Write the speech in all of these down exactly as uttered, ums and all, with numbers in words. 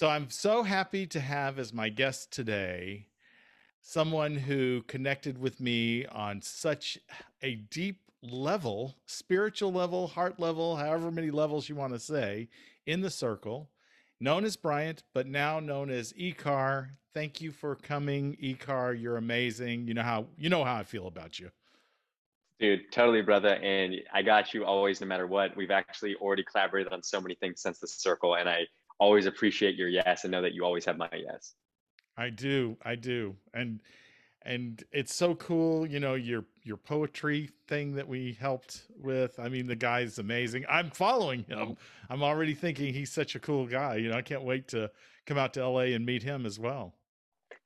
So I'm so happy to have as my guest today someone who connected with me on such a deep level, spiritual level, heart level, however many levels you want to say, in the circle, known as Bryant, but now known as ecar. Thank you for coming, ecar. You're amazing. You know how you know how I feel about you. Dude, totally, brother. And I got you always, no matter what. We've actually already collaborated on so many things since the circle, and I always appreciate your yes and know that you always have my yes. I do. I do. And and it's so cool, you know, your your poetry thing that we helped with. I mean, the guy's amazing. I'm following him. I'm already thinking he's such a cool guy. You know, I can't wait to come out to L A and meet him as well.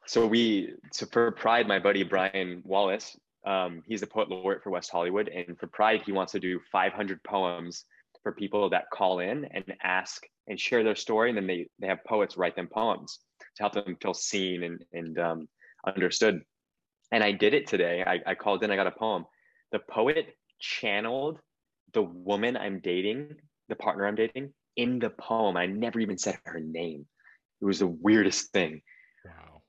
So we, so for Pride, my buddy, Brian Wallace, um, he's a poet laureate for West Hollywood. And for Pride, he wants to do five hundred poems for people that call in and ask and share their story. And then they, they have poets write them poems to help them feel seen and, and um, understood. And I did it today. I, I called in, I got a poem. The poet channeled the woman I'm dating, the partner I'm dating, in the poem. I never even said her name. It was the weirdest thing. Wow.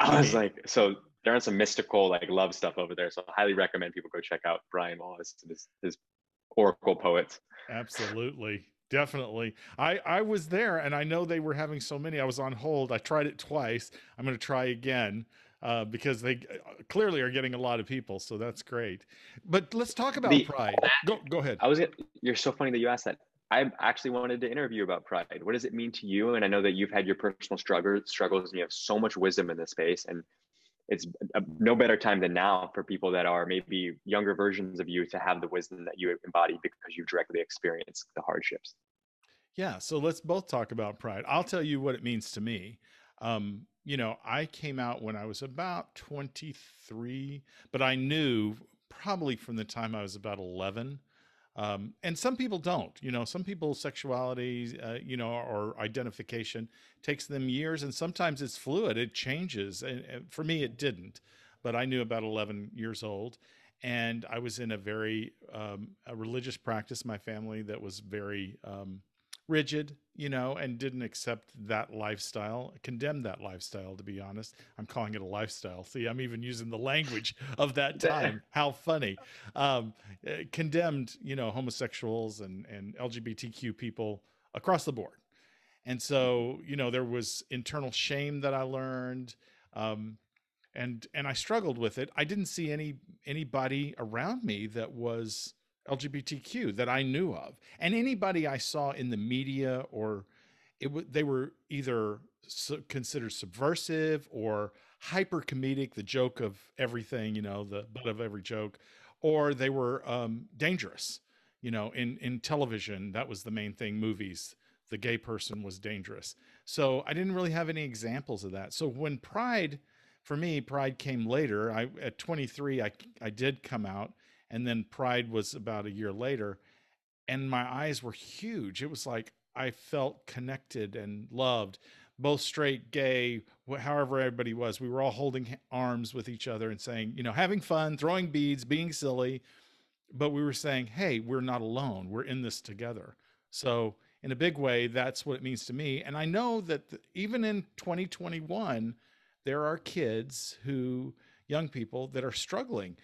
I was I mean, like, so there are some mystical like love stuff over there. So I highly recommend people go check out Brian Wallace and his, his Oracle poets. Absolutely. Definitely. I, I was there and I know they were having so many. I was on hold. I tried it twice. I'm going to try again. Uh, because they clearly are getting a lot of people, so that's great. But let's talk about the, Pride. Go, go ahead. I was. You're so funny that you asked that. I actually wanted to interview about Pride. What does it mean to you? And I know that you've had your personal struggles, struggles, and you have so much wisdom in this space. And it's a, no better time than now for people that are maybe younger versions of you to have the wisdom that you embody because you directly experienced the hardships. Yeah. So let's both talk about Pride. I'll tell you what it means to me. Um, You know, I came out when I was about twenty-three, but I knew probably from the time I was about eleven. Um, and some people don't, you know, some people's sexuality, uh, you know, or identification takes them years. And sometimes it's fluid. It changes. And, and for me, it didn't. But I knew about eleven years old. And I was in a very um, a religious practice, my family, that was very um, rigid, you know, and didn't accept that lifestyle, condemned that lifestyle, to be honest. I'm calling it a lifestyle. See, I'm even using the language of that time. How funny. Um, condemned, you know, homosexuals and, and L G B T Q people across the board. And so, you know, there was internal shame that I learned. Um, and, and I struggled with it. I didn't see any, anybody around me that was L G B T Q that I knew of, and anybody I saw in the media or it w they were either su considered subversive or hyper comedic, the joke of everything, you know, the butt of every joke, or they were um, dangerous, you know, in, in television. That was the main thing. Movies, the gay person was dangerous. So I didn't really have any examples of that. So when Pride, for me, Pride came later. I, at twenty-three, I, I did come out. And then Pride was about a year later, and my eyes were huge. It was like I felt connected and loved, both straight, gay, however everybody was. We were all holding arms with each other and saying, you know, having fun, throwing beads, being silly. But we were saying, hey, we're not alone. We're in this together. So in a big way, that's what it means to me. And I know that the, even in twenty twenty-one, there are kids who, young people that are struggling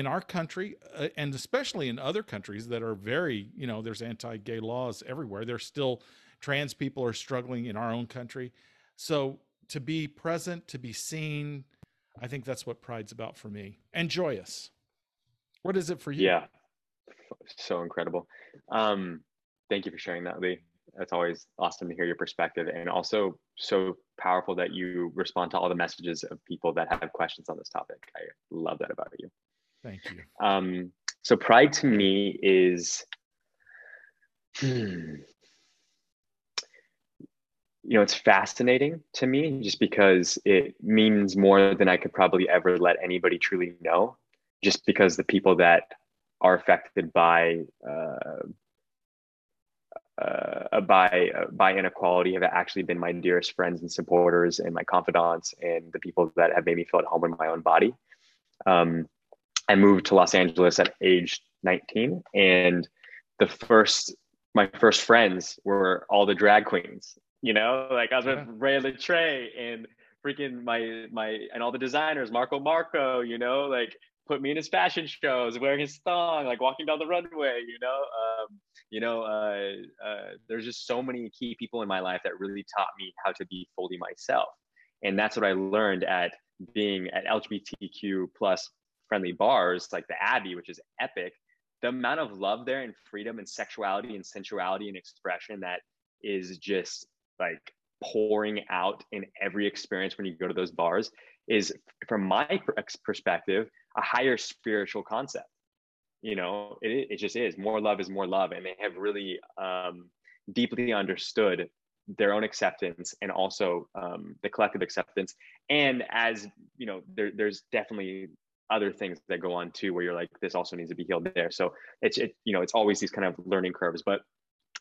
in our country, uh, and especially in other countries that are very, you know, there's anti-gay laws everywhere. There's still trans people are struggling in our own country. So to be present, to be seen, I think that's what Pride's about for me. And joyous. What is it for you? Yeah, so incredible. Um, thank you for sharing that, Lee. It's always awesome to hear your perspective, and also so powerful that you respond to all the messages of people that have questions on this topic. I love that about you. Thank you. Um, so Pride to me is, hmm, you know, it's fascinating to me just because it means more than I could probably ever let anybody truly know, just because the people that are affected by, uh, uh, by, uh, by inequality have actually been my dearest friends and supporters and my confidants and the people that have made me feel at home in my own body. Um, I moved to Los Angeles at age nineteen, and the first, my first friends were all the drag queens you know? Like I was yeah. with Ray Latre and freaking my, my, and all the designers, Marco Marco, you know, like put me in his fashion shows, wearing his thong, like walking down the runway, you know? Um, you know, uh, uh, there's just so many key people in my life that really taught me how to be fully myself. And that's what I learned at being at L G B T Q plus friendly bars, like the Abbey, which is epic. The amount of love there and freedom and sexuality and sensuality and expression that is just like pouring out in every experience when you go to those bars is, from my perspective, a higher spiritual concept. You know, it, it just is. More love is more love. And they have really um, deeply understood their own acceptance and also um, the collective acceptance. And as, you know, there, there's definitely other things that go on too, where you're like, this also needs to be healed there. So it's, it, you know, it's always these kind of learning curves, but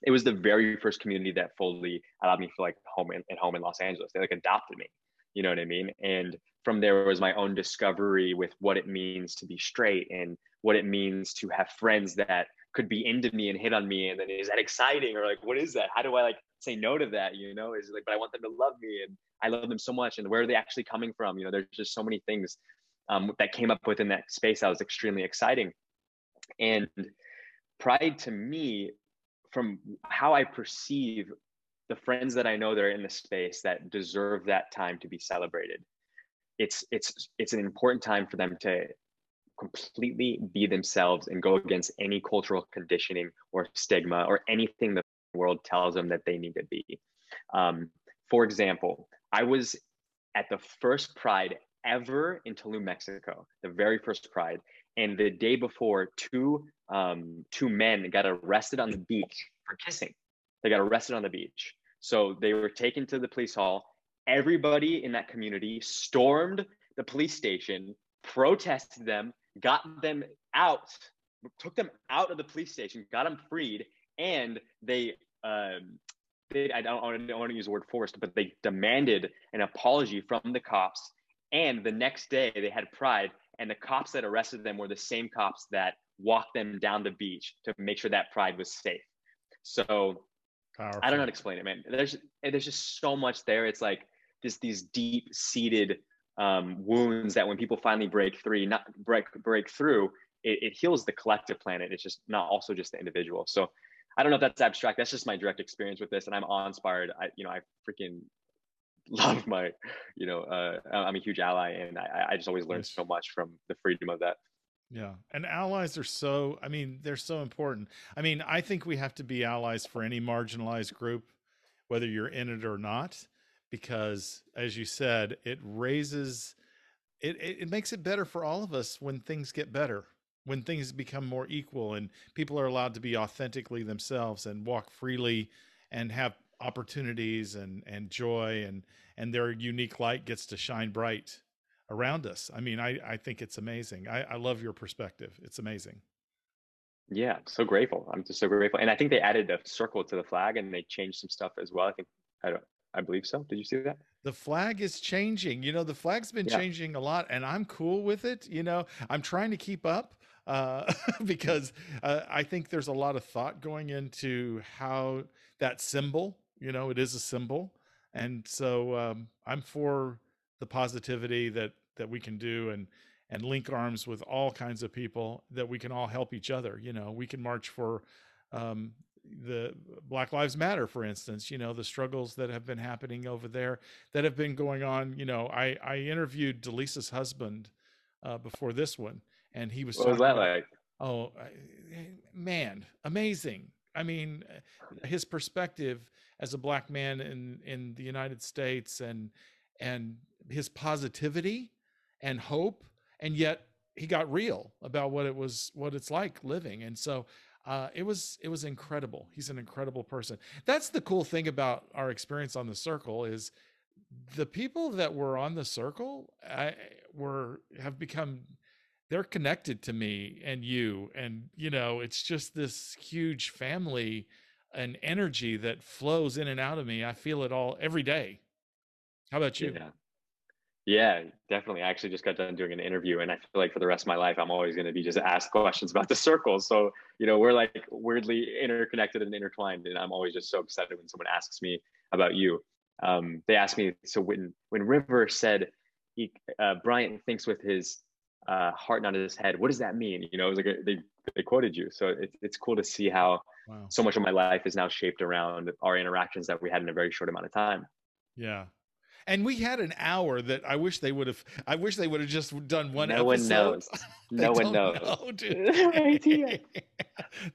it was the very first community that fully allowed me to feel like home in, at home in Los Angeles. They like adopted me, you know what I mean? And from there was my own discovery with what it means to be straight and what it means to have friends that could be into me and hit on me. And then is that exciting? Or like, what is that? How do I like say no to that? You know, is like, but I want them to love me and I love them so much. And where are they actually coming from? You know, there's just so many things Um, that came up within that space that was extremely exciting. And pride to me, from how I perceive the friends that I know that are in the space that deserve that time to be celebrated, it's it's it's an important time for them to completely be themselves and go against any cultural conditioning or stigma or anything the world tells them that they need to be. Um, for example, I was at the first Pride ever in Tulum, Mexico, the very first Pride. And the day before, two um, two men got arrested on the beach for kissing. They got arrested on the beach. So they were taken to the police hall. Everybody in that community stormed the police station, protested them, got them out, took them out of the police station, got them freed. And they, um, they I don't, I don't want to use the word forced, but they demanded an apology from the cops. And the next day they had Pride, and the cops that arrested them were the same cops that walked them down the beach to make sure that Pride was safe. So powerful. I don't know how to explain it, man. There's, there's just so much there. It's like just these deep seated um, wounds that when people finally break through, not break, break through, it, it heals the collective planet. It's just not also just the individual. So I don't know if that's abstract. That's just my direct experience with this. And I'm awe inspired. I, you know, I freaking love my, you know, uh, I'm a huge ally, and I, I just always learn so much from the freedom of that. Yeah. And allies are so, I mean, they're so important. I mean, I think we have to be allies for any marginalized group, whether you're in it or not, because as you said, it raises, it, it, it makes it better for all of us when things get better, when things become more equal and people are allowed to be authentically themselves and walk freely and have opportunities and, and joy and, and their unique light gets to shine bright around us. I mean, I, I think it's amazing. I, I love your perspective. It's amazing. Yeah. So grateful. I'm just so grateful. And I think they added a circle to the flag and they changed some stuff as well. I think, I don't, I believe so. Did you see that? The flag is changing, you know, the flag's been yeah. changing a lot, and I'm cool with it. You know, I'm trying to keep up uh, because uh, I think there's a lot of thought going into how that symbol, you know, it is a symbol. And so um, I'm for the positivity that, that we can do and, and link arms with all kinds of people, that we can all help each other. You know, we can march for um, the Black Lives Matter, for instance, you know, the struggles that have been happening over there that have been going on. You know, I, I interviewed Delisa's husband uh, before this one, and he was, what was that like? Oh man, amazing. I mean, his perspective as a Black man in, in the United States, and, and his positivity and hope. And yet he got real about what it was, what it's like living. And so uh, it was, it was incredible. He's an incredible person. That's the cool thing about our experience on The Circle, is the people that were on The Circle I, were, have become, they're connected to me and you, and, you know, it's just this huge family and energy that flows in and out of me. I feel it all every day. How about you? Yeah, yeah, definitely. I actually just got done doing an interview, and I feel like for the rest of my life, I'm always going to be just asked questions about The Circle. So, you know, we're like weirdly interconnected and intertwined, and I'm always just so excited when someone asks me about you. Um, they asked me, so when, when River said he, uh, Bryant thinks with his uh, heart not his head, what does that mean? You know, it was like a, they, they quoted you. So it, it's cool to see how wow. so much of my life is now shaped around our interactions that we had in a very short amount of time. Yeah. And we had an hour that I wish they would have, I wish they would have just done one no episode. No one knows. No one knows. Know, dude. they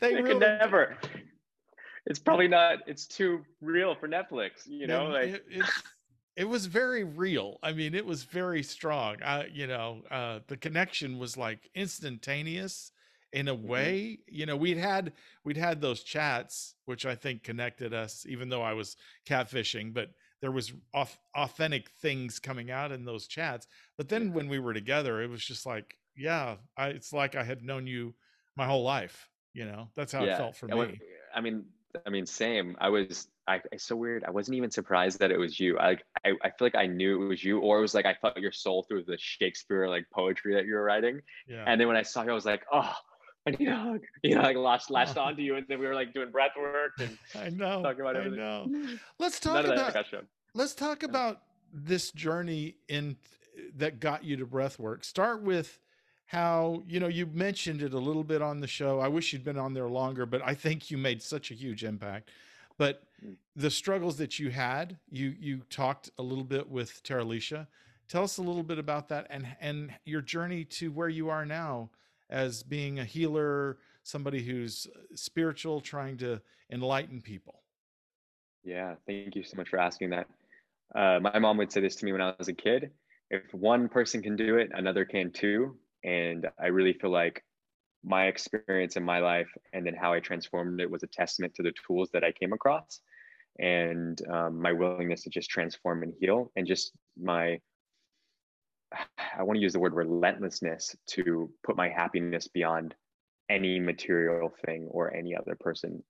they really could never. It's probably not, it's too real for Netflix, you know? Like it, it, it was very real. I mean, it was very strong. I, you know, uh, the connection was like instantaneous in a way. Mm-hmm. You know, we'd had, we'd had those chats, which I think connected us, even though I was catfishing, but there was off, authentic things coming out in those chats. But then when we were together, it was just like, yeah, I, it's like I had known you my whole life. You know, that's how yeah. it felt for and me. When, I mean, I mean, same. I was, I, it's so weird. I wasn't even surprised that it was you. I, I, I feel like I knew it was you, or it was like, I felt your soul through the Shakespeare, like poetry that you were writing. Yeah. And then when I saw you, I was like, oh, I need a hug. You know, like latched, latched oh. onto you. And then we were like doing breath work and I know, talking about everything. I know. Let's talk None about, let's talk yeah. about this journey in that got you to breath work. Start with how, you know, you mentioned it a little bit on the show. I wish you'd been on there longer, but I think you made such a huge impact. But the struggles that you had, you you talked a little bit with Teralisha. Tell us a little bit about that and and your journey to where you are now as being a healer, somebody who's spiritual, trying to enlighten people. Yeah, thank you so much for asking that. Uh, my mom would say this to me when I was a kid: if one person can do it, another can too. And I really feel like my experience in my life and then how I transformed it was a testament to the tools that I came across and um, my willingness to just transform and heal, and just my, I want to use the word relentlessness to put my happiness beyond any material thing or any other person,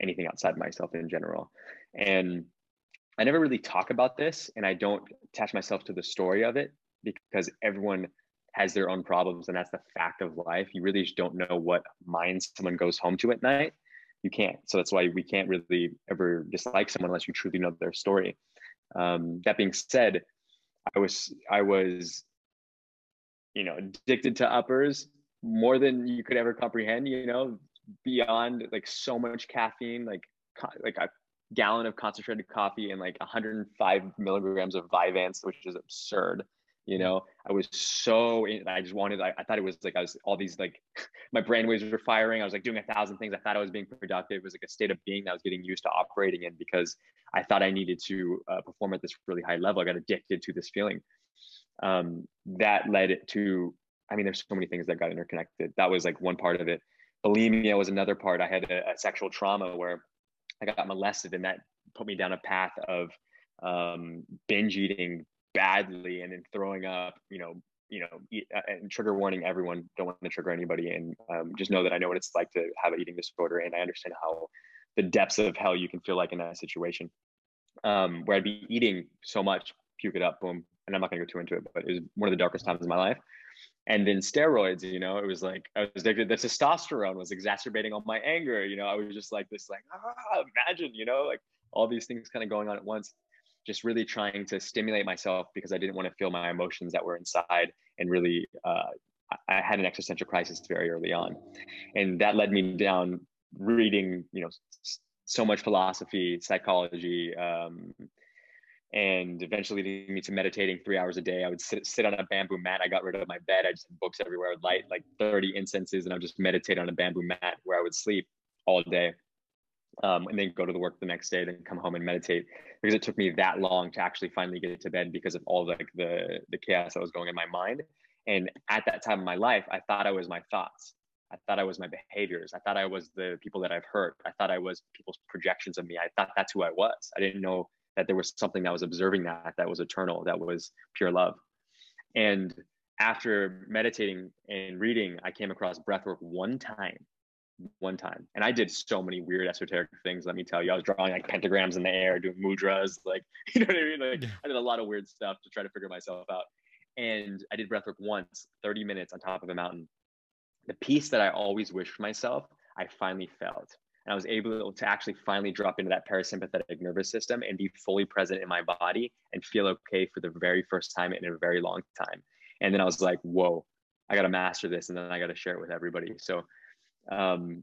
anything outside myself in general. And I never really talk about this, and I don't attach myself to the story of it, because everyone has their own problems, and that's the fact of life. You really just don't know what mind someone goes home to at night. You can't. So that's why we can't really ever dislike someone unless you truly know their story. Um, that being said, I was, I was, you know, addicted to uppers more than you could ever comprehend, you know, beyond like so much caffeine, like, like a gallon of concentrated coffee and like one hundred five milligrams of Vyvanse, which is absurd. You know, I was so, in, I just wanted, I, I thought it was like, I was all these, like my brainwaves were firing. I was like doing a thousand things. I thought I was being productive. It was like a state of being that I was getting used to operating in, because I thought I needed to uh, perform at this really high level. I got addicted to this feeling. Um, that led it to, I mean, there's so many things that got interconnected. That was like one part of it. Bulimia was another part. I had a, a sexual trauma where I got molested, and that put me down a path of um, binge eating badly, and then throwing up, you know, you know, eat, uh, and trigger warning, everyone, don't want to trigger anybody. And um, just know that I know what it's like to have an eating disorder. And I understand how the depths of hell you can feel like in that situation, um, where I'd be eating so much, puke it up, boom. And I'm not gonna go too into it, but it was one of the darkest times of my life. And then steroids, you know, it was like, I was addicted. The testosterone was exacerbating all my anger. You know, I was just like this, like, ah, imagine, you know, like all these things kind of going on at once. Just really trying to stimulate myself, because I didn't want to feel my emotions that were inside. And really, uh, I had an existential crisis very early on. And that led me down reading, you know, so much philosophy, psychology, um, and eventually leading me to meditating three hours a day. I would sit, sit on a bamboo mat. I got rid of my bed. I just had books everywhere. I would light like thirty incenses, and I would just meditate on a bamboo mat where I would sleep all day. Um, and then go to the work the next day, then come home and meditate, because it took me that long to actually finally get to bed, because of all the, like the, the chaos that was going in my mind. And at that time in my life, I thought I was my thoughts. I thought I was my behaviors. I thought I was the people that I've hurt. I thought I was people's projections of me. I thought that's who I was. I didn't know that there was something that was observing that, that was eternal, that was pure love. And after meditating and reading, I came across breathwork one time. one time. And I did so many weird esoteric things, let me tell you. I was drawing like pentagrams in the air, doing mudras, like, you know what I mean? Like yeah. I did a lot of weird stuff to try to figure myself out. And I did breathwork once, thirty minutes on top of a mountain. The peace that I always wished for myself, I finally felt. And I was able to actually finally drop into that parasympathetic nervous system and be fully present in my body and feel okay for the very first time in a very long time. And then I was like, whoa, I got to master this. And then I got to share it with everybody. So um,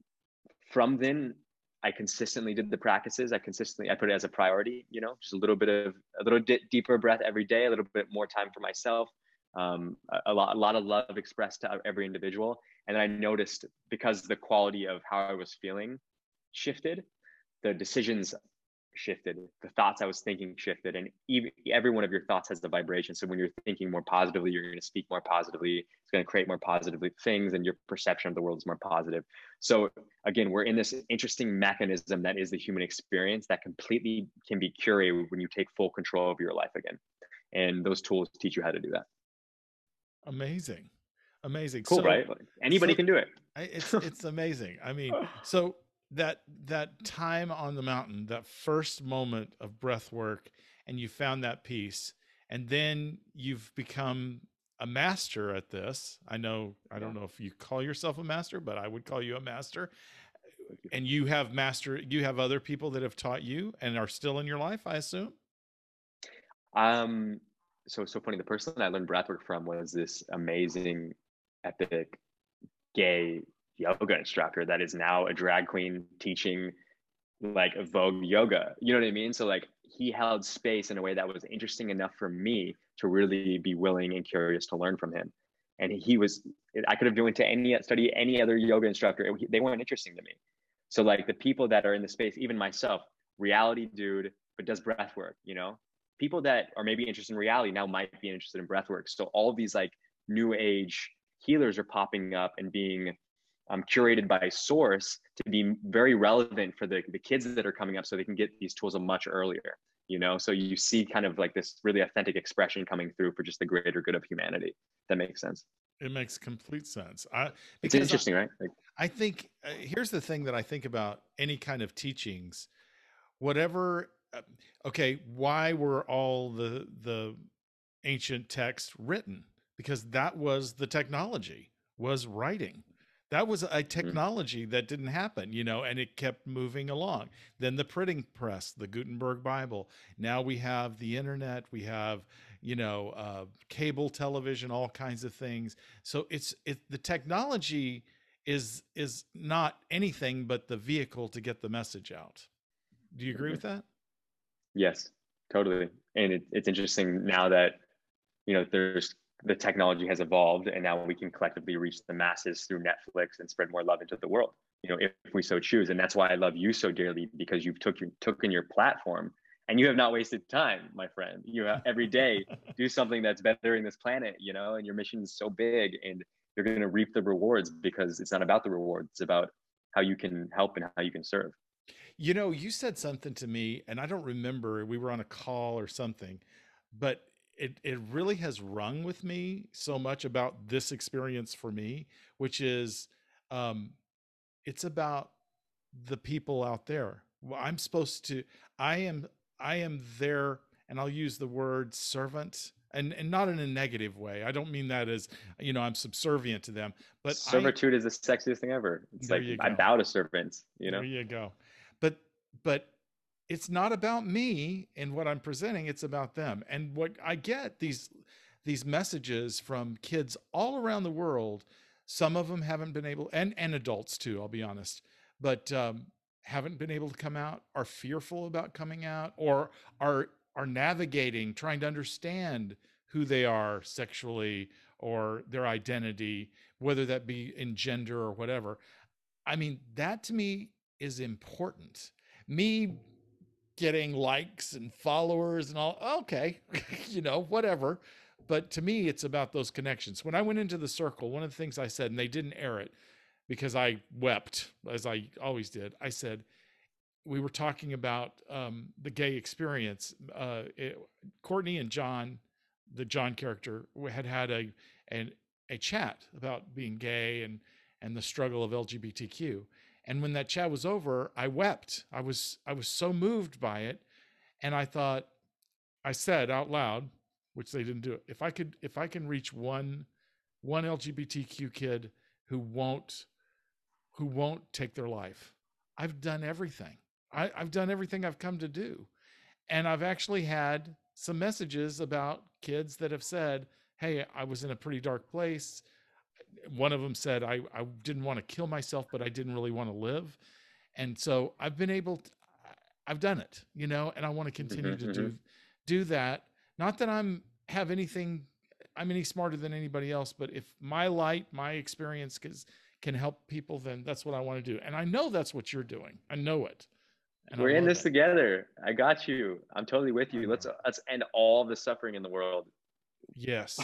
from then, I consistently did the practices. I consistently, I put it as a priority, you know, just a little bit of a little di- deeper breath every day, a little bit more time for myself. Um, a, a lot, a lot of love expressed to every individual. And I noticed, because the quality of how I was feeling shifted, the decisions shifted, the thoughts I was thinking shifted, and even every one of your thoughts has the vibration. So when you're thinking more positively, you're going to speak more positively, it's going to create more positive things, and your perception of the world is more positive. So again, we're in this interesting mechanism that is the human experience that completely can be curated when you take full control of your life again. And those tools teach you how to do that. Amazing. Amazing. Cool, so, right? Anybody so, can do it. It's it's amazing. I mean, so that that time on the mountain, that first moment of breath work, and you found that peace, and then you've become a master at this. I know, I don't know if you call yourself a master, but I would call you a master. And you have master, you have other people that have taught you and are still in your life, I assume? Um. So, so funny, the person I learned breathwork from was this amazing, epic, gay yoga instructor that is now a drag queen teaching like Vogue yoga. You know what I mean? So like he held space in a way that was interesting enough for me to really be willing and curious to learn from him. And he was, I could have gone to any, study any other yoga instructor. It, they weren't interesting to me. So like the people that are in the space, even myself, reality dude, but does breathwork, you know? People that are maybe interested in reality now might be interested in breathwork. So all these like new age healers are popping up and being um, curated by source to be very relevant for the, the kids that are coming up so they can get these tools much earlier, you know? So you see kind of like this really authentic expression coming through for just the greater good of humanity. That makes sense. It makes complete sense. I, it's interesting, I, right? Like, I think uh, here's the thing that I think about any kind of teachings, whatever. Okay, why were all the the ancient texts written? Because that was the technology, was writing. That was a technology that didn't happen, you know, and it kept moving along. Then the printing press, the Gutenberg Bible. Now we have the internet, we have, you know, uh, cable television, all kinds of things. So it's it, the technology is is not anything but the vehicle to get the message out. Do you agree with that? Yes, totally. And it, it's interesting now that, you know, there's the technology has evolved, and now we can collectively reach the masses through Netflix and spread more love into the world, you know, if, if we so choose. And that's why I love you so dearly, because you've took your, took in your platform, and you have not wasted time, my friend. You have, every day do something that's bettering this planet, you know, and your mission is so big, and you're going to reap the rewards, because it's not about the rewards. It's about how you can help and how you can serve. You know, you said something to me, and I don't remember, we were on a call or something, but it, it really has rung with me so much about this experience for me, which is, um, it's about the people out there. Well, I'm supposed to, I am, I am there, and I'll use the word servant, and, and not in a negative way. I don't mean that as, you know, I'm subservient to them, but servitude I, is the sexiest thing ever. It's like, I bow to servants, you know? There you go. But, but it's not about me and what I'm presenting, it's about them. And what I get these, these messages from kids all around the world, some of them haven't been able, and, and adults too, I'll be honest, but, um, haven't been able to come out, are fearful about coming out, or are, are navigating, trying to understand who they are sexually or their identity, whether that be in gender or whatever. I mean, that to me is important. Me getting likes and followers and all, okay, you know, whatever. But to me, it's about those connections. When I went into the circle, one of the things I said, and they didn't air it because I wept, as I always did, I said, we were talking about um, the gay experience. Uh, it, Courtney and John, the John character, had had a, an, a chat about being gay and, and the struggle of L G B T Q. And when that chat was over, I wept. I was, I was so moved by it. And I thought, I said out loud, which they didn't do it, if I could, if I can reach one, one L G B T Q kid who won't, who won't take their life, I've done everything. I, I've done everything I've come to do. And I've actually had some messages about kids that have said, hey, I was in a pretty dark place. One of them said, I, I didn't want to kill myself, but I didn't really want to live. And so I've been able to, I've done it, you know, and I want to continue to do, do that. Not that I'm have anything, I'm any smarter than anybody else, but if my light, my experience cause, can help people, then that's what I want to do. And I know that's what you're doing. I know it. And we're in this together. I got you. I'm totally with you. Let's let's end all the suffering in the world. Yes.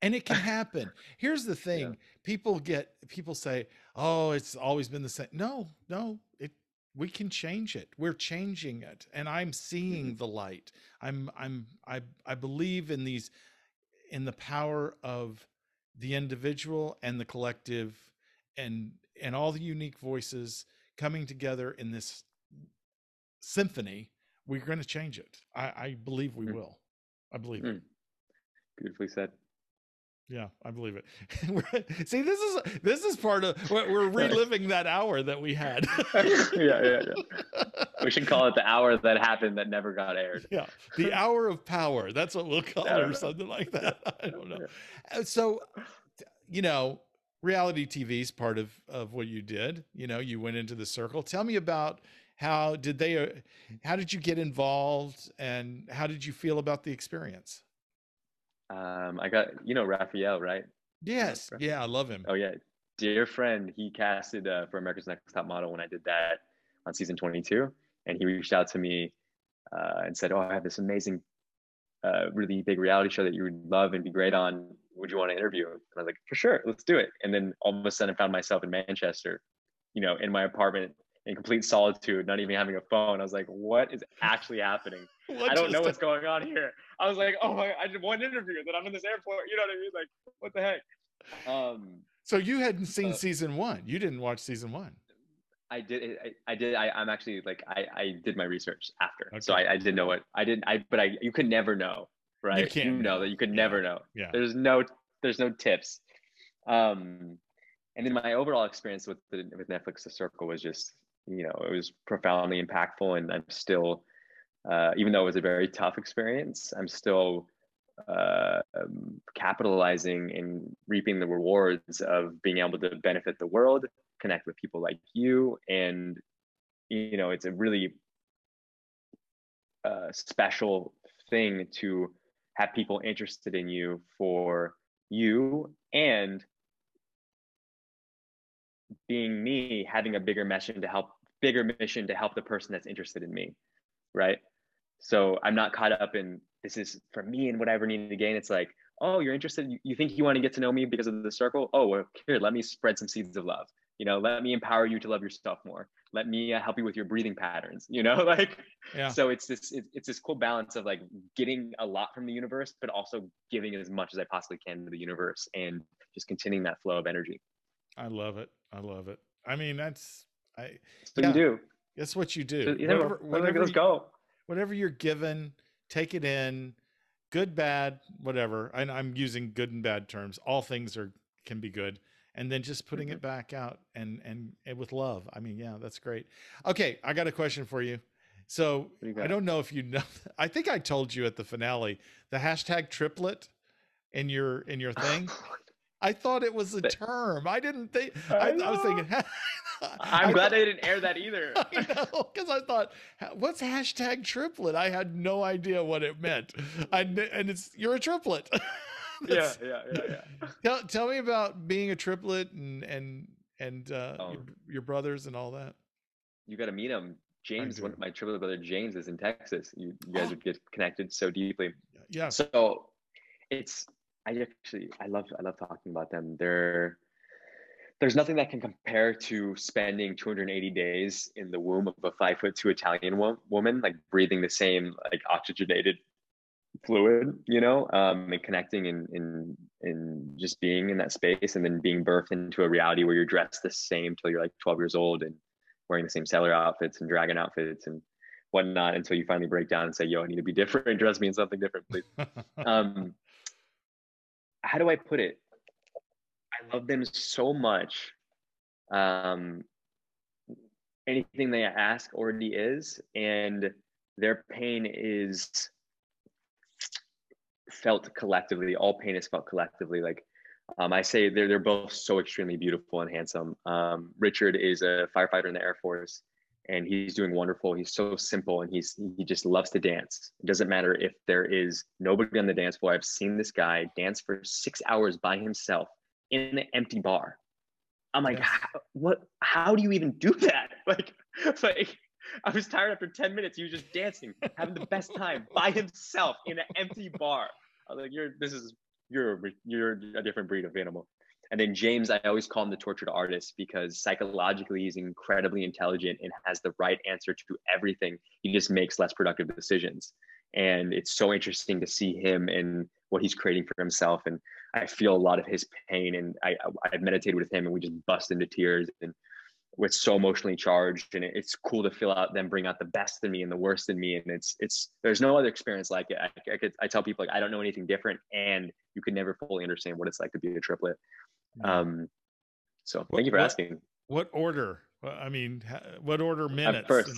And it can happen. Here's the thing. Yeah. People get, people say, oh, it's always been the same. No, no, it, we can change it. We're changing it. And I'm seeing the light. I'm, I'm, I, I believe in these, in the power of the individual and the collective and, and all the unique voices coming together in this symphony. We're going to change it. I, I believe we mm. will. I believe mm. it. Beautifully said. Yeah, I believe it. See, this is this is part of what we're reliving that hour that we had. yeah, yeah, yeah. We should call it the hour that happened that never got aired. Yeah, the hour of power. That's what we'll call it, or know. something like that. I don't know. Yeah. So, you know, reality T V is part of of what you did. You know, you went into the circle. Tell me about how did they? How did you get involved, and how did you feel about the experience? Um, I got, you know, Raphael, right? Yes. Raphael. Yeah. I love him. Oh yeah. Dear friend. He casted uh, for America's Next Top Model when I did that on season twenty-two. And he reached out to me uh, and said, oh, I have this amazing, uh, really big reality show that you would love and be great on. Would you want to interview? And I was like, for sure. Let's do it. And then all of a sudden I found myself in Manchester, you know, in my apartment in complete solitude, not even having a phone. I was like, what is actually happening? What I don't know what's going on here. I was like, oh my, I did one interview and then I'm in this airport. You know what I mean? Like, what the heck? Um, so you hadn't seen uh, season one. You didn't watch season one. I did. I, I did. I, I'm actually like, I, I did my research after. Okay. So I, I didn't know what I didn't. I, but I, you could never know, right? You can't you know that you could yeah. never know. Yeah. There's no, there's no tips. Um, and then my overall experience with the, with Netflix, The Circle was just, you know, it was profoundly impactful, and I'm still, uh, even though it was a very tough experience, I'm still uh, um, capitalizing and reaping the rewards of being able to benefit the world, connect with people like you. And, you know, it's a really uh, special thing to have people interested in you for you, and being me, having a bigger mission to help bigger mission to help the person that's interested in me, right? So I'm not caught up in this is for me and whatever I need to gain. It's like, oh, you're interested, you, you think you want to get to know me because of The Circle? Oh, well, here, let me spread some seeds of love, you know, let me empower you to love yourself more, let me uh, help you with your breathing patterns, you know, like yeah. So it's this it, it's this cool balance of like getting a lot from the universe but also giving as much as I possibly can to the universe, and just continuing that flow of energy. I love it. I love it. I mean, that's, I, that's what yeah, you do. That's what you do. So, you know, whatever, whatever, let's you, go. Whatever you're given, take it in, good, bad, whatever. And I'm using good and bad terms. All things are, can be good. And then just putting mm-hmm. it back out and, and, and with love. I mean, yeah, that's great. Okay. I got a question for you. So you I don't know if you know, I think I told you at the finale, the hashtag triplet in your, in your thing. I thought it was a term. I didn't think, I, I, I was thinking. I'm I glad thought, they didn't air that either. I know, because I thought, what's hashtag triplet? I had no idea what it meant. I, and it's, you're a triplet. yeah, yeah, yeah, yeah. Tell, tell me about being a triplet and, and, and uh, um, your, your brothers and all that. You got to meet them. James, one, my triplet brother, James, is in Texas. You, you guys would get connected so deeply. Yeah. So it's, I actually, I love, I love talking about them. They're, there's nothing that can compare to spending two hundred eighty days in the womb of a five foot two Italian wo woman, like breathing the same, like oxygenated fluid, you know, um, and connecting and, and, and just being in that space, and then being birthed into a reality where you're dressed the same till you're like twelve years old and wearing the same sailor outfits and dragon outfits and whatnot, until you finally break down and say, yo, I need to be different. Dress me in something different, please. Um, how do I put it? I love them so much. Um, anything they ask already is, and their pain is felt collectively. All pain is felt collectively. Like um, I say, they're, they're both so extremely beautiful and handsome. Um, Richard is a firefighter in the Air Force, and he's doing wonderful. He's so simple, and he's he just loves to dance. It doesn't matter if there is nobody on the dance floor. I've seen this guy dance for six hours by himself in an empty bar. I'm like, how, what? How do you even do that? Like, like I was tired after ten minutes. He was just dancing, having the best time by himself in an empty bar. I was like, you're this is you're you're a different breed of animal. And then James, I always call him the tortured artist, because psychologically he's incredibly intelligent and has the right answer to everything. He just makes less productive decisions. And it's so interesting to see him and what he's creating for himself. And I feel a lot of his pain, and I, I meditated with him, and we just bust into tears, and it's so emotionally charged, and it's cool to feel out them bring out the best in me and the worst in me. And it's, it's, there's no other experience like it. I, I could, I tell people, like, I don't know anything different, and you can never fully understand what it's like to be a triplet. Um, so what, thank you for what, asking. What order? I mean, what order minutes? First.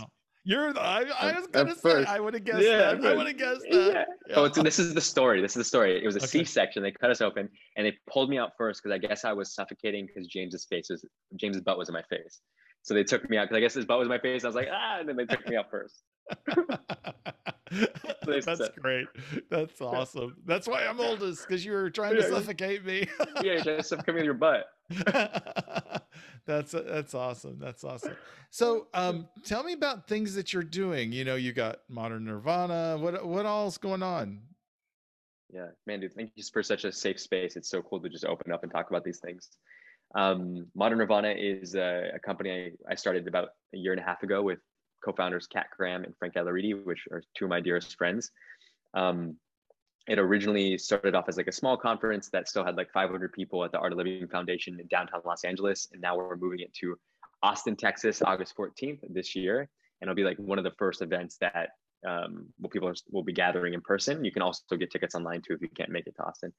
You're the, I, I was going to say, first. I would have guessed yeah, that. I would have guessed that. Yeah. Yeah. Oh, it's, this is the story. This is the story. It was a okay. C-section. They cut us open, and they pulled me out first, because I guess I was suffocating, because James's face was, James's butt was in my face. So they took me out, because I guess his butt was in my face. I was like, ah, and then they took me out first. That's said. Great. That's awesome. That's why I'm oldest, because you were trying to suffocate me. Yeah, you're trying to suffocate me with your butt. that's that's awesome. That's awesome. So um tell me about things that you're doing. You know, you got Modern Nirvana. What what all's going on? Yeah, man, dude, thank you for such a safe space. It's so cool to just open up and talk about these things. Um, Modern Nirvana is a, a company I, I started about a year and a half ago with co-founders Kat Graham and Frank Elleridi, which are two of my dearest friends. Um, it originally started off as like a small conference that still had like five hundred people at the Art of Living Foundation in downtown Los Angeles. And now we're moving it to Austin, Texas, August fourteenth this year. And it'll be like one of the first events that um, well, people are, will be gathering in person. You can also get tickets online too if you can't make it to Austin.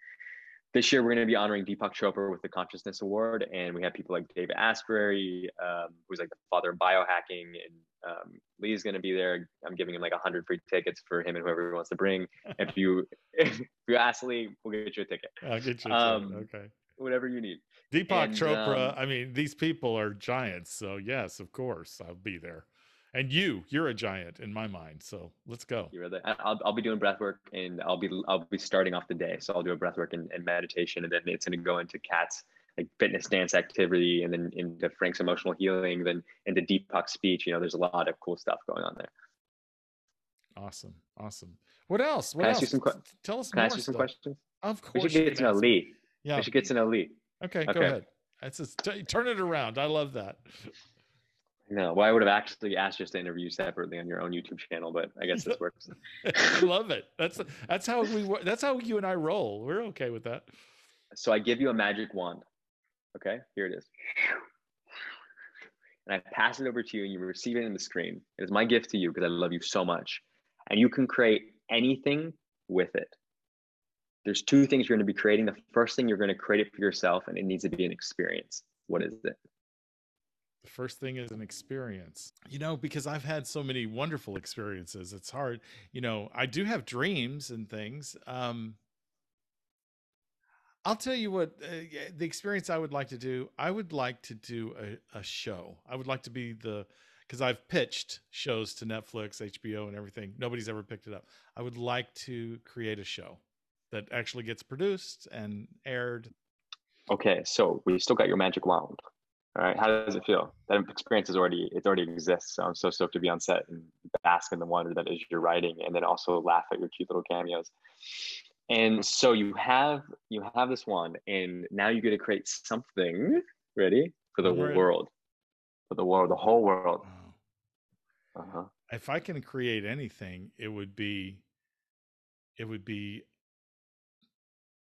This year, we're going to be honoring Deepak Chopra with the Consciousness Award. And we have people like Dave Asprey, um, who's like the father of biohacking. And um, Lee's going to be there. I'm giving him like one hundred free tickets for him and whoever he wants to bring. If you if you ask Lee, we'll get you a ticket. I'll get you a um, ticket. Okay. Whatever you need. Deepak and, Chopra, um, I mean, these people are giants. So yes, of course, I'll be there. And you, you're a giant in my mind. So let's go. I'll, I'll be doing breath work, and I'll be I'll be starting off the day. So I'll do a breath work and, and meditation, and then it's going to go into Kat's like fitness dance activity, and then into Frank's emotional healing, then into Deepak's speech. You know, there's a lot of cool stuff going on there. Awesome, awesome. What else? What can else? I ask you some qu Tell us can more I ask you some stuff. questions? Of course. We should get to know Lee. Yeah. We should get to know Lee. Okay, okay. Go ahead. It's just, t turn it around. I love that. No, well, I would have actually asked just to interview separately on your own YouTube channel, but I guess this works. I love it. That's that's how we that's how you and I roll. We're okay with that. So I give you a magic wand. Okay, here it is, and I pass it over to you, and you receive it in the screen. It is my gift to you because I love you so much, and you can create anything with it. There's two things you're going to be creating. The first thing you're going to create it for yourself, and it needs to be an experience. What is it? The first thing is an experience, you know, because I've had so many wonderful experiences. It's hard. You know, I do have dreams and things. Um, I'll tell you what, uh, the experience I would like to do, I would like to do a, a show. I would like to be the, because I've pitched shows to Netflix, H B O and everything. Nobody's ever picked it up. I would like to create a show that actually gets produced and aired. Okay. So we still got your magic wand. All right. How does it feel? That experience is already, it already exists. So I'm so stoked to be on set and bask in the wonder that is your writing, and then also laugh at your cute little cameos. And so you have, you have this wand, and now you get to create something ready for the We're world, in. for the world, the whole world. Wow. Uh-huh. If I can create anything, it would be, it would be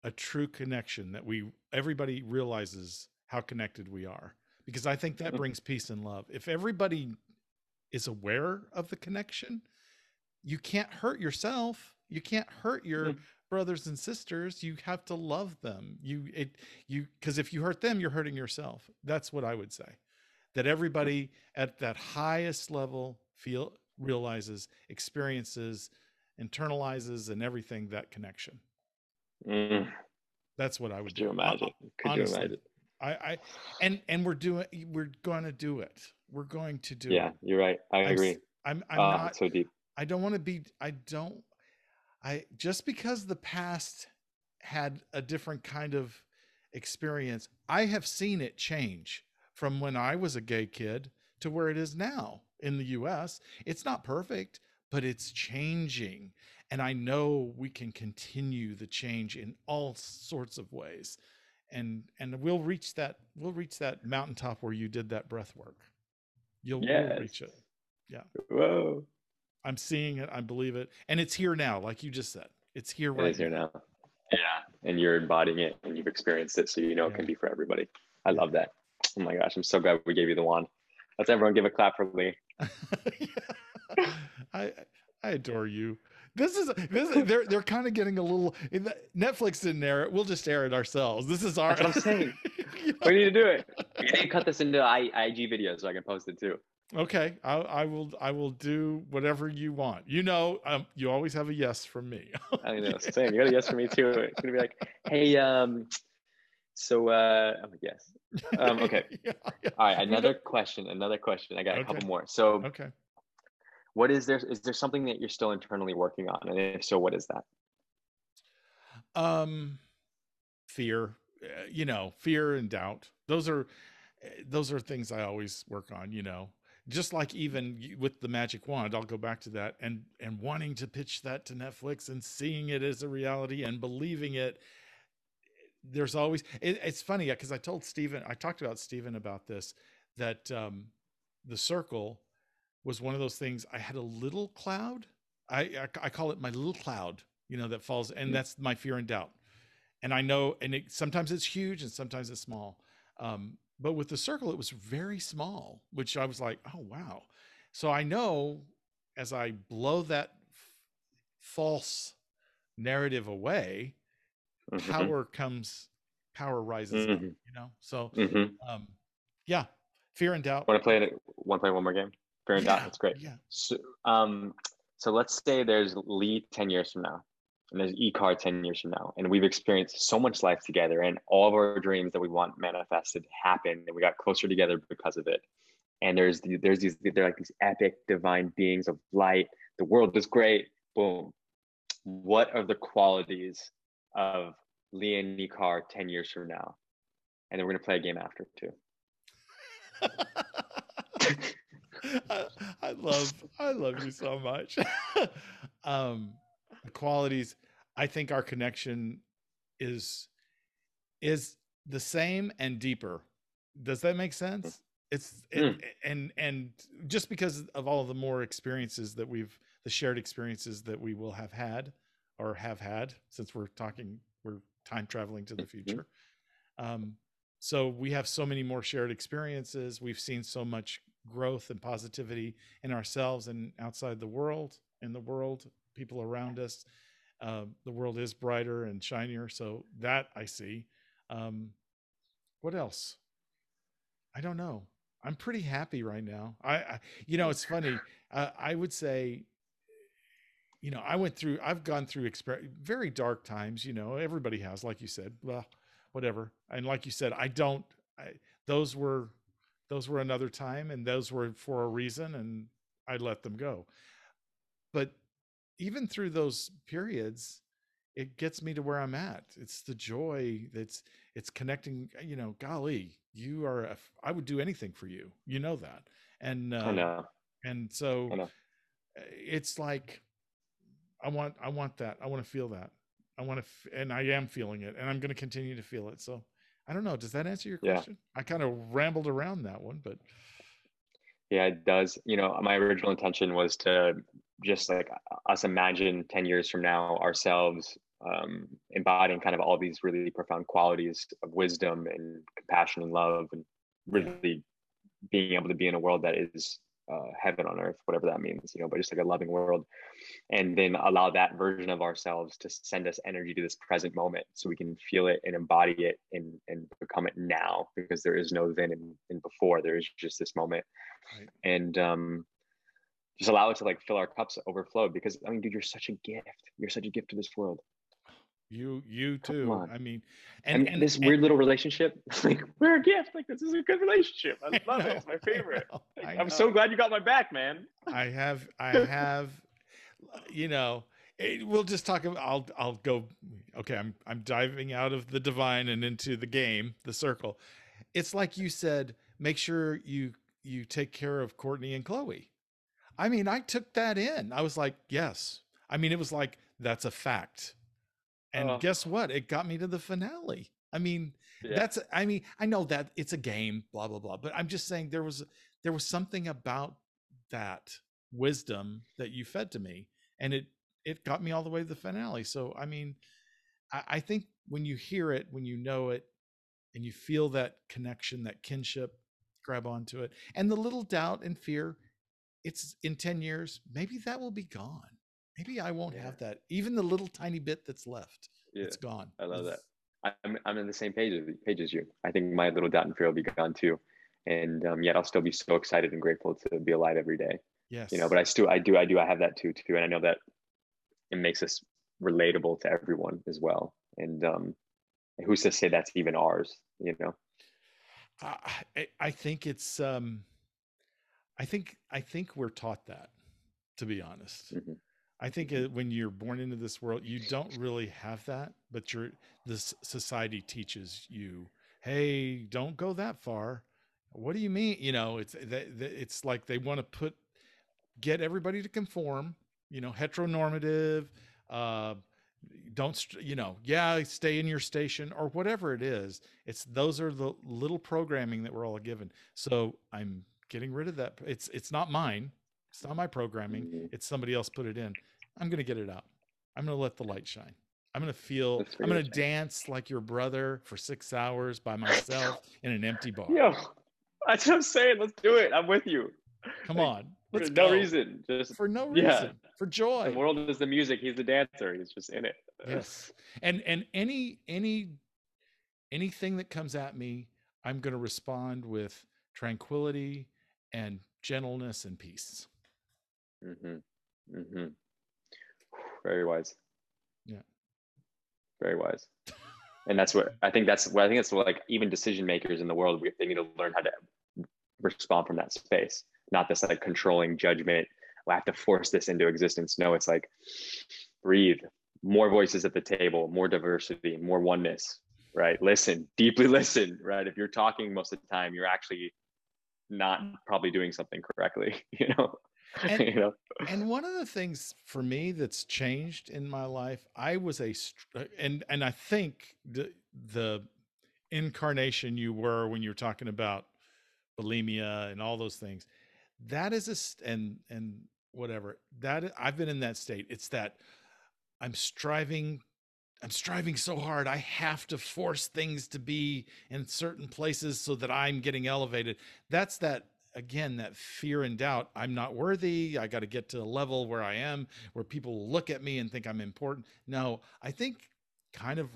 a true connection that we, everybody realizes how connected we are. Because I think that brings peace and love. If everybody is aware of the connection, you can't hurt yourself. You can't hurt your mm. brothers and sisters. You have to love them. You, it, you, because if you hurt them, you're hurting yourself. That's what I would say. that everybody at that highest level feel, realizes, experiences, internalizes, and everything, that connection. Mm. That's what I would Could do. You imagine? Could Honestly, you imagine? I, I and and we're doing we're going to do it. We're going to do yeah, it. Yeah, you're right. I I'm, agree. I'm I'm uh, not so deep. I don't want to be I don't I just because the past had a different kind of experience, I have seen it change from when I was a gay kid to where it is now in the U S. It's not perfect, but it's changing. And I know we can continue the change in all sorts of ways. And and we'll reach that we'll reach that mountaintop where you did that breath work. You'll yes. reach it. Yeah. Whoa. I'm seeing it. I believe it. And it's here now, like you just said. It's here right now. It is here now. Yeah. And you're embodying it and you've experienced it. So you know yeah. it can be for everybody. I yeah. love that. Oh my gosh. I'm so glad we gave you the wand. Let's everyone give a clap for Lee. yeah. I I adore you. This is this. They're they're kind of getting a little. Netflix didn't air it. We'll just air it ourselves. This is our. That's what I'm saying. yeah. We need to do it. We need to cut this into I G videos so I can post it too. Okay, I, I will. I will do whatever you want. You know, um, you always have a yes from me. I know. Same. You got a yes from me too. It's gonna be like, hey, um, so uh, I'm a yes. Um, okay. yeah, yeah. All right. Another question. Another question. I got okay. a couple more. So okay. What is there? Is there something that you're still internally working on? And if so, what is that? Um, fear, you know, fear and doubt. Those are, those are things I always work on, you know, just like even with the magic wand, I'll go back to that and, and wanting to pitch that to Netflix and seeing it as a reality and believing it. There's always, it, it's funny. Cause I told Steven, I talked about Steven about this, that, um, The Circle was one of those things. I had a little cloud. I, I, I call it my little cloud, you know, that falls. And that's my fear and doubt. And I know, and it, sometimes it's huge and sometimes it's small. Um, but with The Circle, it was very small, which I was like, oh, wow. So I know as I blow that f- false narrative away, mm-hmm. power comes, power rises, mm-hmm. up, you know? So, mm-hmm. um, yeah, fear and doubt. Want to play it? Want to play one more game? Fair enough. Yeah, that's great. Yeah. So, um, so let's say there's Lee ten years from now, and there's ecar ten years from now, and we've experienced so much life together, and all of our dreams that we want manifested happened, and we got closer together because of it. And there's the, there's these they're like these epic divine beings of light. The world is great. Boom. What are the qualities of Lee and ecar ten years from now? And then we're gonna play a game after too. I, I love, I love you so much. um, the qualities, I think our connection is, is the same and deeper. Does that make sense? It's, mm. it, and, and just because of all of the more experiences that we've, the shared experiences that we will have had or have had, since we're talking, we're time traveling to the future. Um, so we have so many more shared experiences. We've seen so much growth and positivity in ourselves and outside the world, in the world, people around us. Uh, the world is brighter and shinier. So that I see. Um, what else? I don't know. I'm pretty happy right now. I, I you know, it's funny. Uh, I would say, you know, I went through, I've gone through exper- very dark times, you know, everybody has, like you said, well, whatever. And like you said, I don't, I, those were, Those were another time, and those were for a reason, and I let them go. But even through those periods, it gets me to where I'm at. It's the joy that's it's connecting, you know, golly, you are, a, I would do anything for you. You know that. And, uh, I know. and so I know. It's like, I want, I want that. I want to feel that. I want to, f- and I am feeling it, and I'm going to continue to feel it. So I don't know. Does that answer your question? Yeah. I kind of rambled around that one, but. Yeah, it does. You know, my original intention was to just like us imagine ten years from now, ourselves um, embodying kind of all these really profound qualities of wisdom and compassion and love, and really yeah. being able to be in a world that is uh, heaven on earth, whatever that means, you know, but just like a loving world. and then allow that version of ourselves to send us energy to this present moment so we can feel it and embody it and, and become it now, because there is no then and, and before, there is just this moment. Right. And um, just allow it to like fill our cups overflow, because I mean, dude, you're such a gift. You're such a gift to this world. You, you too. I mean, and, I mean, and this and, weird little relationship, like we're a gift. Like this is a good relationship. I love I know, it. It's my favorite. I know, I know. I'm so glad you got my back, man. I have, I have, you know, it, we'll just talk about, I'll, I'll go. Okay. I'm, I'm diving out of the divine and into the game, the circle. It's like you said, make sure you, you take care of Courtney and Chloe. I mean, I took that in. I was like, yes. I mean, it was like, that's a fact. And uh, guess what? It got me to the finale. I mean, yeah. that's, I mean, I know that it's a game, blah, blah, blah, but I'm just saying there was, there was something about that wisdom that you fed to me, and it, it got me all the way to the finale. So, I mean, I, I think when you hear it, when you know it and you feel that connection, that kinship, grab onto it, and the little doubt and fear, it's in ten years, maybe that will be gone. Maybe I won't yeah. have that. Even the little tiny bit that's left, yeah. it's gone. I love it's... that. I'm I'm in the same page as, page as you. I think my little doubt and fear will be gone too, and um, yet I'll still be so excited and grateful to be alive every day. Yes, you know. But I still, I do, I do, I have that too, too, and I know that it makes us relatable to everyone as well. And um, who's to say that's even ours? You know. I I think it's um, I think I think we're taught that, to be honest. Mm-hmm. I think when you're born into this world, you don't really have that, but you're, this society teaches you, hey, don't go that far. What do you mean? You know, it's, it's like they want to put, get everybody to conform, you know, heteronormative, uh, don't, you know, yeah, stay in your station or whatever it is. It's, those are the little programming that we're all given. So I'm getting rid of that. It's, it's not mine. It's not my programming. It's somebody else put it in. I'm going to get it out. I'm going to let the light shine. I'm going to feel, I'm going to dance like your brother for six hours by myself in an empty bar. Yo, that's what I'm saying. Let's do it. I'm with you. Come like, on. Let's for go. no reason. Just for no reason. Yeah. For joy. The world is the music. He's the dancer. He's just in it. Yes. And, and any, any, anything that comes at me, I'm going to respond with tranquility and gentleness and peace. Mm-hmm. Mm-hmm. Very wise. Yeah. Very wise. And that's what I think that's what I think it's like even decision makers in the world, we they need to learn how to respond from that space. Not this like controlling judgment. Well, I have to force this into existence. No, it's like breathe. More voices at the table, more diversity, more oneness, right? Listen, deeply listen, right? If you're talking most of the time, you're actually not probably doing something correctly, you know? And, you know? And one of the things for me that's changed in my life, I was a, and, and I think the, the incarnation you were when you were talking about bulimia and all those things, that is a, and, and whatever that I've been in that state. It's that I'm striving, I'm striving so hard. I have to force things to be in certain places so that I'm getting elevated. That's that, again, that fear and doubt. I'm not worthy. I got to get to a level where I am, where people look at me and think I'm important. No, I think kind of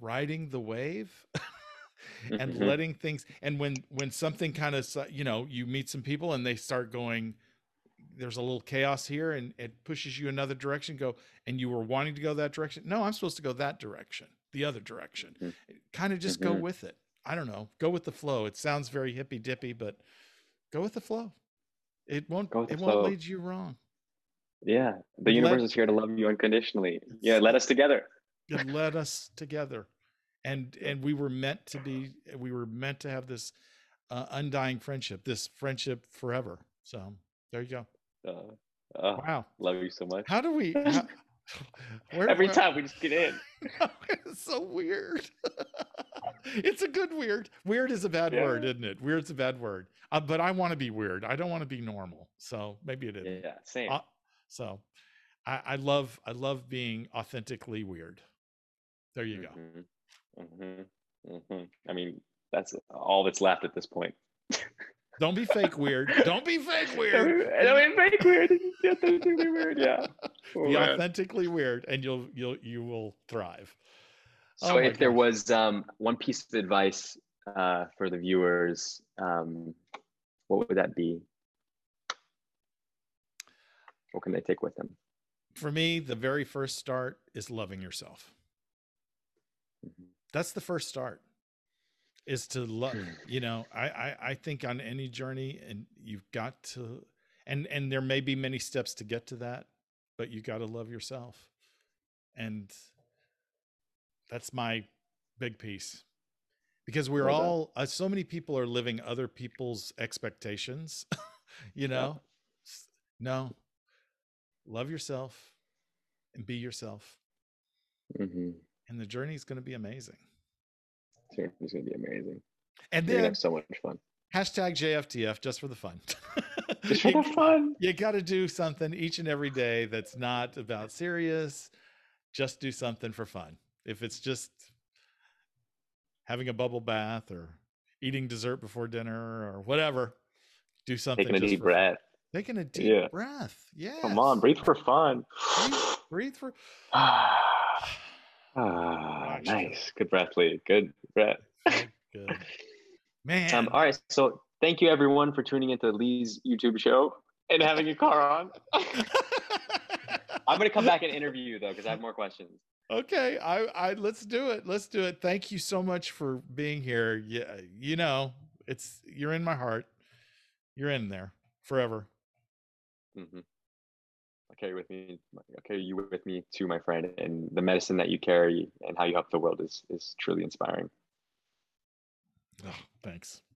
riding the wave and mm-hmm. letting things. And when, when something kind of, you know, you meet some people and they start going, there's a little chaos here and it pushes you another direction, go, and you were wanting to go that direction. No, I'm supposed to go that direction, the other direction, mm-hmm. kind of just mm-hmm. go with it. I don't know. Go with the flow. It sounds very hippy dippy, but go with the flow. It won't, it flow. won't lead you wrong. Yeah. The it universe let, is here to love you unconditionally. Yeah. It led us together. It led us together. And, and we were meant to be, we were meant to have this uh, undying friendship, this friendship forever. So there you go. Uh, uh, wow. Love you so much. How do we, how, where, every where, time we just get in. It's so weird. It's a good weird. Weird is a bad yeah. word, isn't it? Weird's a bad word. Uh, but I want to be weird. I don't want to be normal. So maybe it is. Yeah, same. Uh, so I, I love I love being authentically weird. There you mm-hmm. go. Mm-hmm. Mm-hmm. I mean, that's all that's left at this point. Don't be fake weird. Don't be fake weird. Don't be fake weird. Be authentically weird. Yeah. Oh, be authentically weird, and you'll you'll you will thrive. So, oh if there was um, one piece of advice uh, for the viewers, um, what would that be? What can they take with them? For me, the very first start is loving yourself. Mm-hmm. That's the first start. Is to love, you know, I, I, I think on any journey, and you've got to, and, and there may be many steps to get to that, but you got to love yourself. And that's my big piece, because we're well all, uh, so many people are living other people's expectations, you know, yeah. No, love yourself and be yourself. Mm-hmm. And the journey is going to be amazing. It's going to be amazing. And then have so much fun. Hashtag J F T F, just for the fun. Just for the fun. You got to do something each and every day that's not about serious. Just do something for fun. If it's just having a bubble bath or eating dessert before dinner or whatever, do something. Taking a deep breath. Taking a deep yeah. breath. Yeah. Come on, breathe for fun. Breathe, breathe for. Ah, oh, nice. Good breath, Lee. Good breath. Good. Man. Um, all right. So thank you, everyone, for tuning into Lee's YouTube show and having a car on. I'm going to come back and interview you, though, because I have more questions. Okay. I, I, let's do it. Let's do it. Thank you so much for being here. Yeah, you know, it's you're in my heart. You're in there forever. Mm-hmm. Okay, with me, okay, you with me too, my friend, and the medicine that you carry and how you help the world is is truly inspiring. Oh, thanks.